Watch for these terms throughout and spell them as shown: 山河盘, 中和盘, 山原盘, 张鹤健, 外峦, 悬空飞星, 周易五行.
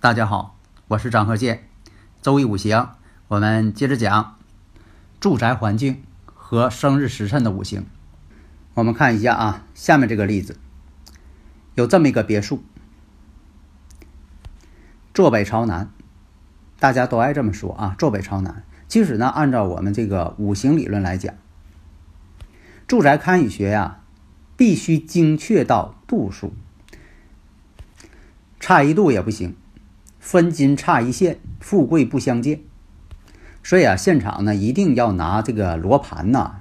大家好，我是张鹤健。周易五行，我们接着讲住宅环境和生日时辰的五行。我们看一下啊，下面这个例子，有这么一个别墅，坐北朝南，大家都爱这么说啊，坐北朝南。其实呢，按照我们这个五行理论来讲，住宅堪舆学呀，必须精确到度数，差一度也不行。分金差一线，富贵不相见。所以啊，现场呢一定要拿这个罗盘呢，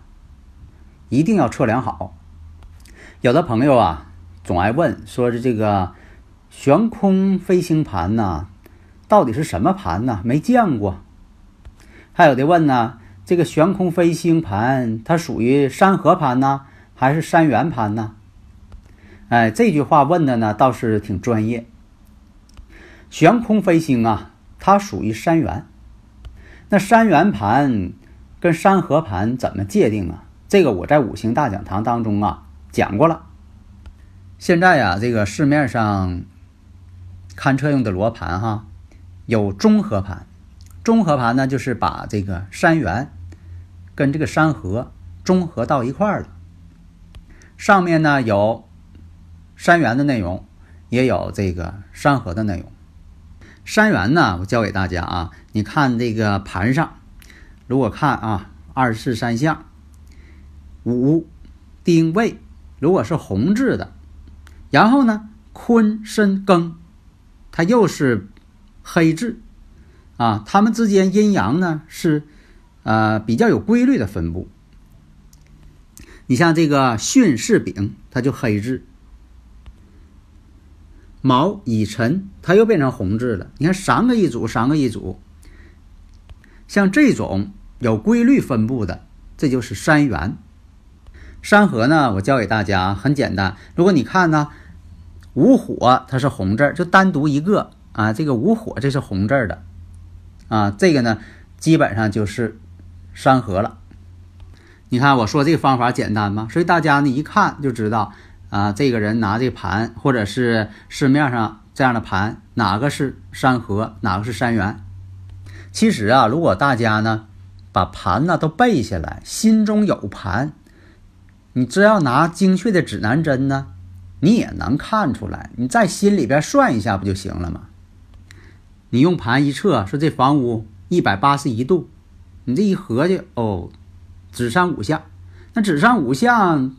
一定要测量好。有的朋友啊总爱问，说是这个悬空飞行盘呢，到底是什么盘呢？没见过。还有的问呢，这个悬空飞行盘它属于山河盘呢，还是山原盘呢？哎，这句话问的呢倒是挺专业。悬空飞星啊，它属于山原。那山原盘跟山河盘怎么界定啊？这个我在五行大讲堂当中啊讲过了。现在啊，这个市面上勘测用的罗盘哈，有中和盘。中和盘呢，就是把这个山原跟这个山河中和到一块儿了。上面呢有山原的内容，也有这个山河的内容。山原呢，我教给大家啊，你看这个盘上，如果看啊，24山相，午丁未，如果是红字的，然后呢坤申庚，它又是黑字啊，它们之间阴阳呢是比较有规律的分布。你像这个巽巳丙，它就黑字。卯乙辰，它又变成红字了。你看三个一组，三个一组，像这种有规律分布的，这就是山原。山河呢，我教给大家很简单。如果你看呢，午火它是红字，就单独一个啊，这个午火这是红字的啊，这个呢基本上就是山河了。你看我说这个方法简单吗？所以大家呢一看就知道。啊，这个人拿这盘，或者是市面上这样的盘，哪个是山河，哪个是山原？其实啊，如果大家呢把盘呢都背下来，心中有盘，你只要拿精确的指南针呢，你也能看出来。你在心里边算一下不就行了吗？你用盘一测，说这房屋181度，你这一合计，哦，子山午向。那子山午向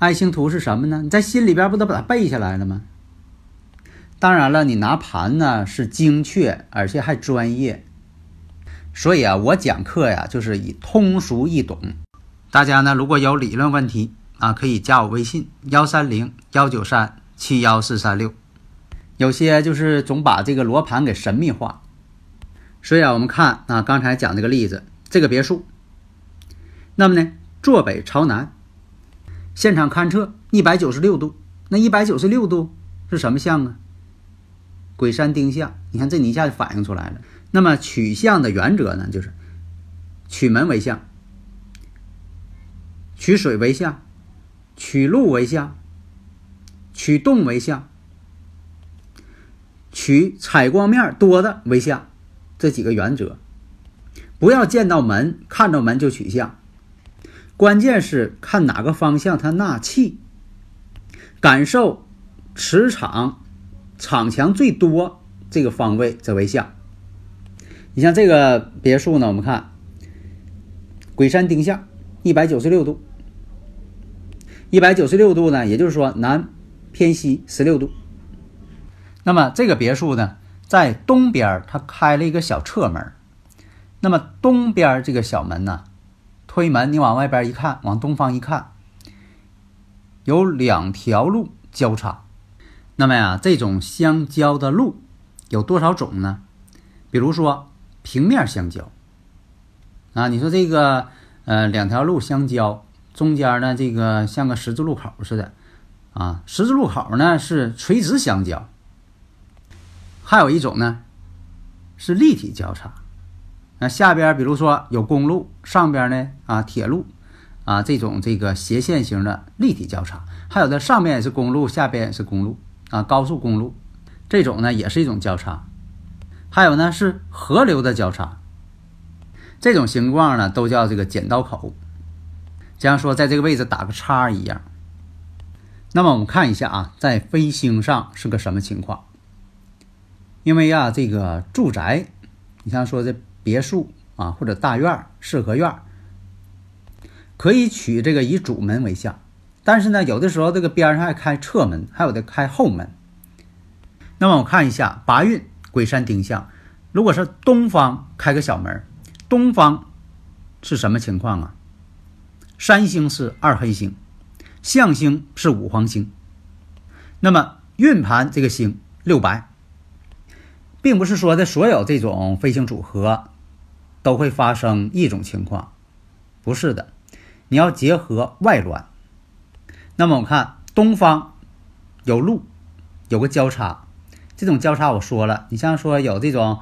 爱星图是什么呢？你在心里边不都把它背下来了吗？当然了，你拿盘呢是精确，而且还专业。所以啊，我讲课呀就是以通俗易懂。大家呢如果有理论问题啊，可以加我微信13019371436。有些就是总把这个罗盘给神秘化。所以啊，我们看啊刚才讲这个例子，这个别墅，那么呢坐北朝南。现场勘测196度，那196度是什么相啊？癸山丁相。你看这你一下就反映出来了。那么取相的原则呢，就是取门为相，取水为相，取路为相，取洞为相，取采光面多的为相，这几个原则。不要见到门，看到门就取相。关键是看哪个方向它纳气，感受磁场场强最多这个方位，这为相。你像这个别墅呢，我们看癸山丁相196度，196度呢，也就是说南偏西16度。那么这个别墅呢，在东边它开了一个小侧门，那那么东边这个小门呢，推门你往外边一看，往东方一看，有两条路交叉。那么呀，这种相交的路有多少种呢？比如说平面相交啊，你说这个两条路相交，中间呢这个像个十字路口似的啊，十字路口呢是垂直相交。还有一种呢是立体交叉，那下边比如说有公路，上边呢铁路啊，这种这个斜线型的立体交叉。还有的上面也是公路，下边也是公路啊，高速公路这种呢也是一种交叉。还有呢是河流的交叉，这种形状呢都叫这个剪刀口，这样说在这个位置打个叉一样。那么我们看一下啊，在飞星上是个什么情况。因为啊这个住宅，你像说这别墅啊或者大院四合院，可以取这个以主门为向，但是呢有的时候这个边上还开侧门，还有的开后门。那么我看一下八运癸山丁相，如果是东方开个小门，东方是什么情况啊？山星是二黑星，象星是五黄星，那么运盘这个星六白，并不是说的所有这种飞星组合都会发生一种情况，不是的，你要结合外峦。那么我们看东方有路，有个交叉，这种交叉我说了，你像说有这种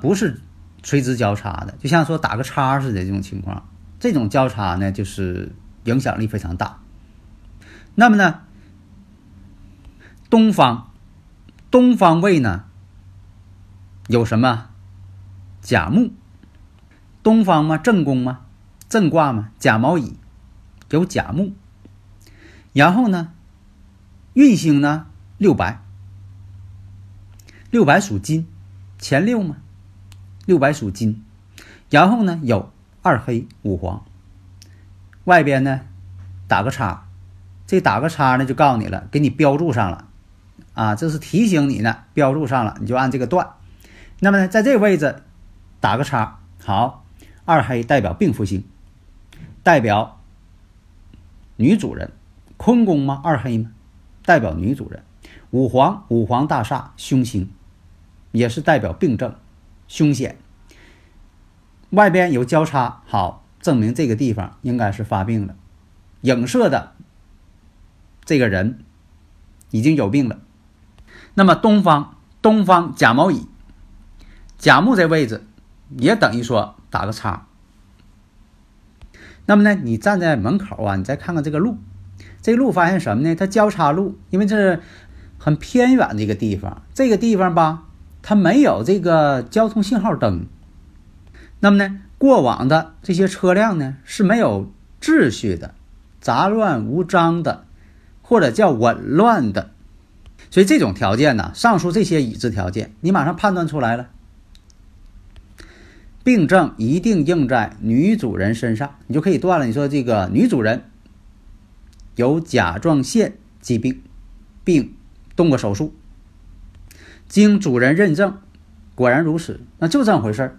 不是垂直交叉的，就像说打个叉似的这种情况，这种交叉呢就是影响力非常大。那么呢东方位呢有什么？甲木，东方吗？正宫吗？正卦吗？甲卯乙，有甲木。然后呢运星呢六白，六白属金，前六嘛，六白属金。然后呢有二黑五黄，外边呢打个叉，这打个叉呢就告诉你了，给你标注上了啊，这是提醒你呢，标注上了你就按这个断。那么呢在这个位置打个叉，好，二黑代表病夫星，代表女主人，坤宫吗？二黑吗？代表女主人。五黄大厦凶星，也是代表病症凶险，外边有交叉，好，证明这个地方应该是发病了，影射的这个人已经有病了。那么东方甲卯乙，甲木这位置也等于说打个叉。那么呢你站在门口啊，你再看看这个路，这个路发现什么呢？它交叉路，因为这是很偏远的一个地方，这个地方吧它没有这个交通信号灯，那么呢过往的这些车辆呢是没有秩序的，杂乱无章的，或者叫紊乱的。所以这种条件呢，上述这些已知条件你马上判断出来了，病症一定应在女主人身上，你就可以断了。你说这个女主人有甲状腺疾病，并动过手术，经主人认证果然如此，那就这样回事儿。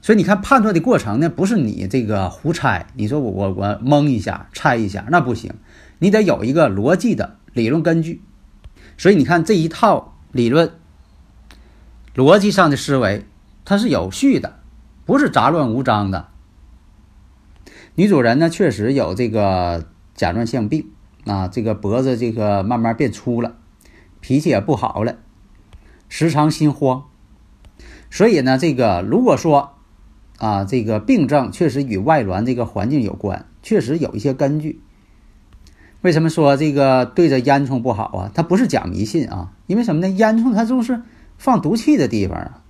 所以你看判断的过程呢，不是你这个胡猜，你说我蒙一下猜一下，那不行，你得有一个逻辑的理论根据。所以你看这一套理论逻辑上的思维它是有序的，不是杂乱无章的。女主人呢确实有这个甲状腺病啊，这个脖子这个慢慢变粗了，脾气也不好了，时常心慌。所以呢这个如果说啊这个病症确实与外峦这个环境有关，确实有一些根据。为什么说这个对着烟囱不好啊？它不是讲迷信啊，因为什么呢？烟囱它就是放毒气的地方啊，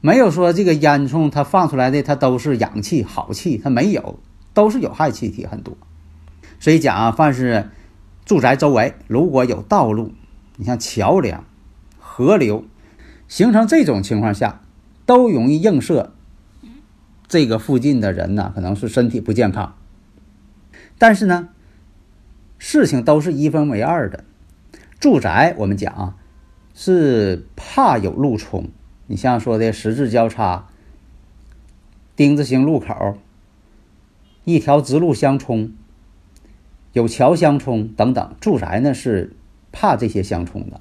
没有说这个烟囱它放出来的它都是氧气好气，它没有，都是有害气体很多。所以讲啊，凡是住宅周围如果有道路，你像桥梁河流形成这种情况下，都容易映射这个附近的人呢可能是身体不健康。但是呢事情都是一分为二的，住宅我们讲啊是怕有路冲，你像说的十字交叉丁字形路口，一条直路相冲，有桥相冲等等，住宅呢是怕这些相冲的。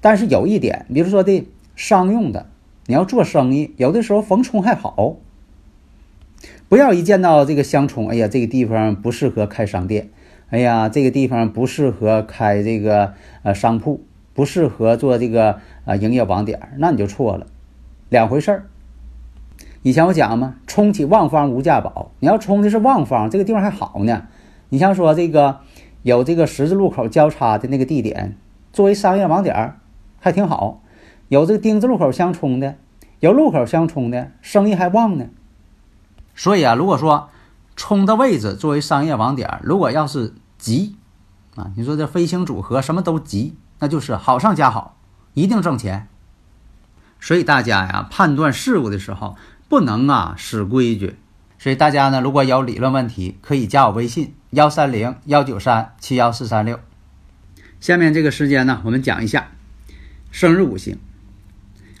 但是有一点，比如说的商用的，你要做生意，有的时候逢冲还好。不要一见到这个相冲，哎呀，这个地方不适合开商店，哎呀，这个地方不适合开这个商铺，不适合做这个营业网点，那你就错了，两回事儿。以前我讲嘛，冲起旺方无价宝，你要冲的是旺方，这个地方还好呢。你像说这个有这个十字路口交叉的那个地点，作为商业网点还挺好。有这个丁字路口相冲的，有路口相冲的，生意还旺呢。所以啊，如果说冲的位置作为商业网点，如果要是急啊，你说这飞行组合什么都急，那就是好上加好，一定挣钱。所以大家呀，判断事物的时候不能使规矩。所以大家呢，如果有理论问题，可以加我微信13019371436。下面这个时间呢，我们讲一下生日五行。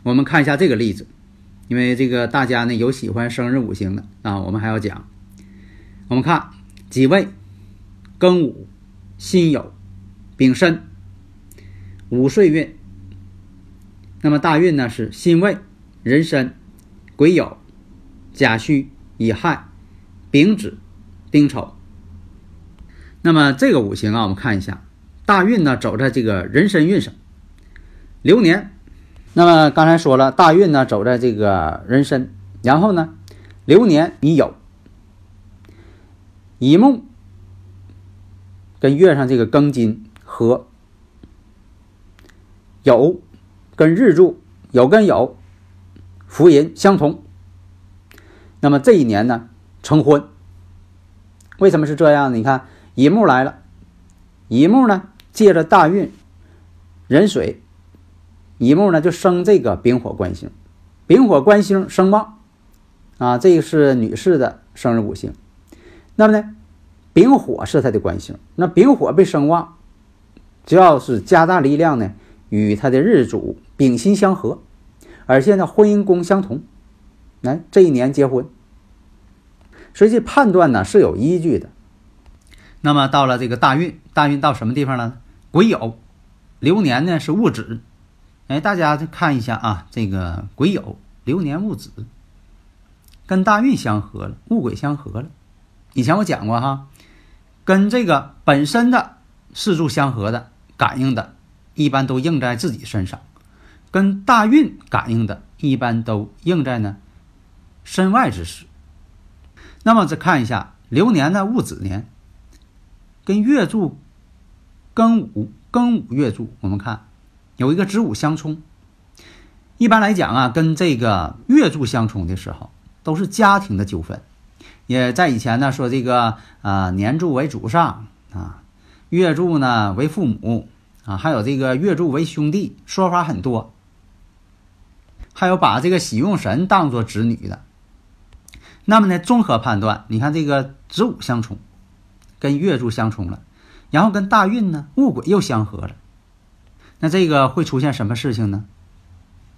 我们看一下这个例子。因为这个大家呢有喜欢生日五行的啊，我们还要讲。我们看己未、庚午、辛酉、丙申五岁运。那么大运呢是辛未、壬申、癸酉、甲戌、乙亥、丙子、丁丑。那么这个五行啊，我们看一下大运呢走在这个壬申运上，流年。那么刚才说了，大运呢走在这个壬申，然后呢流年乙酉，乙木跟月上这个庚金合，酉跟日柱酉跟酉福寅相同。那么这一年呢成婚。为什么是这样呢？你看乙木来了，乙木呢借着大运壬水，乙木呢就生这个丙火官星，丙火官星生旺啊，这个是女士的生日五行。那么呢丙火是她的官星，那丙火被生旺，只要是加大力量呢与她的日主丙辛相合，而且呢婚姻宫相同，来这一年结婚。所以这判断呢是有依据的。那么到了这个大运，大运到什么地方了？癸酉，流年呢是戊子。哎，大家看一下啊，这个癸酉流年戊子跟大运相合了，戊癸相合了。以前我讲过哈，跟这个本身的四柱相合的感应的，一般都应在自己身上；跟大运感应的，一般都应在呢身外之事。那么再看一下流年呢戊子年，跟月柱庚午月柱，我们看有一个子午相冲。一般来讲啊，跟这个月柱相冲的时候都是家庭的纠纷。也在以前呢说这个年柱为祖上啊，月柱呢为父母啊，还有这个月柱为兄弟，说法很多。还有把这个喜用神当作子女的。那么呢综合判断，你看这个子午相冲跟月柱相冲了，然后跟大运呢戊癸又相合了。那这个会出现什么事情呢？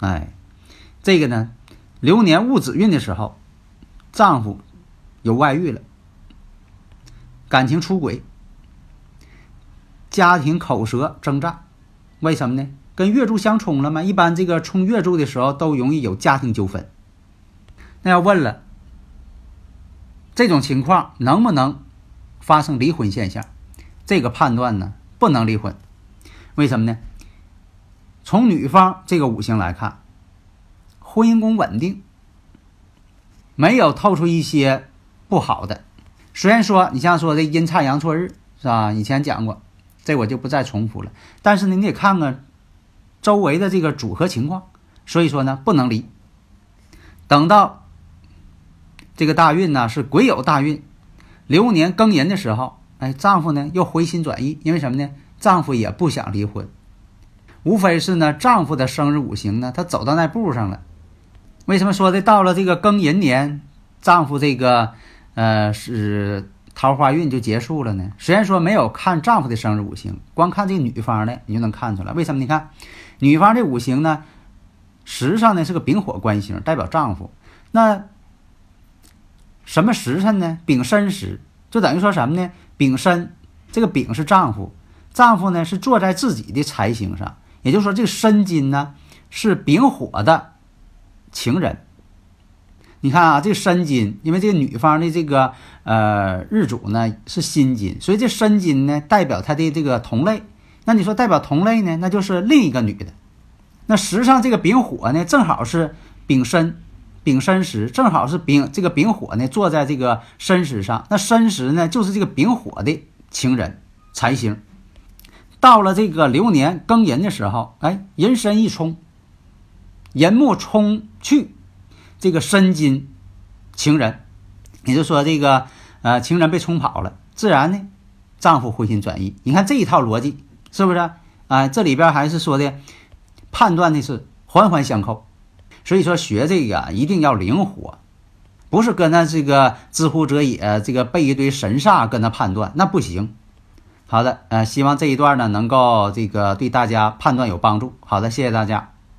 哎，这个呢流年戊子运的时候，丈夫有外遇了，感情出轨，家庭口舌争战。为什么呢？跟月柱相冲了嘛，一般这个冲月柱的时候都容易有家庭纠纷。那要问了，这种情况能不能发生离婚现象？这个判断呢不能离婚。为什么呢？从女方这个五行来看，婚姻宫稳定，没有透出一些不好的。虽然说你像说这阴差阳错日是吧，以前讲过，这我就不再重复了。但是呢你得看看周围的这个组合情况，所以说呢不能离。等到这个大运呢是癸酉大运，流年庚寅的时候，哎，丈夫呢又回心转意，因为什么呢？丈夫也不想离婚。无非是呢丈夫的生日五行呢他走到那步上了。为什么说的到了这个庚寅年丈夫这个是桃花运就结束了呢？虽然说没有看丈夫的生日五行，光看这个女方呢你就能看出来。为什么？你看女方这五行呢实上呢是个丙火官星，代表丈夫。那什么时辰呢？丙申时，就等于说什么呢？丙申，这个丙是丈夫，丈夫呢是坐在自己的财星上，也就是说这个申金呢是丙火的情人。你看啊，这个申金，因为这个女方的这个日主呢是辛金，所以这申金呢代表她的这个同类。那你说代表同类呢，那就是另一个女的。那实际上这个丙火呢正好是丙申，丙申时正好是丙火呢坐在这个申时上，那申时呢就是这个丙火的情人财星。到了这个流年庚寅的时候，哎，寅申一冲，寅木冲去这个申金情人，也就是说这个情人被冲跑了，自然呢丈夫回心转意。你看这一套逻辑是不是啊？这里边还是说的判断的是环环相扣，所以说学这个一定要灵活，不是跟他这个知乎者也这个背一堆神煞跟他判断，那不行。好的，希望这一段呢能够这个对大家判断有帮助。好的，谢谢大家。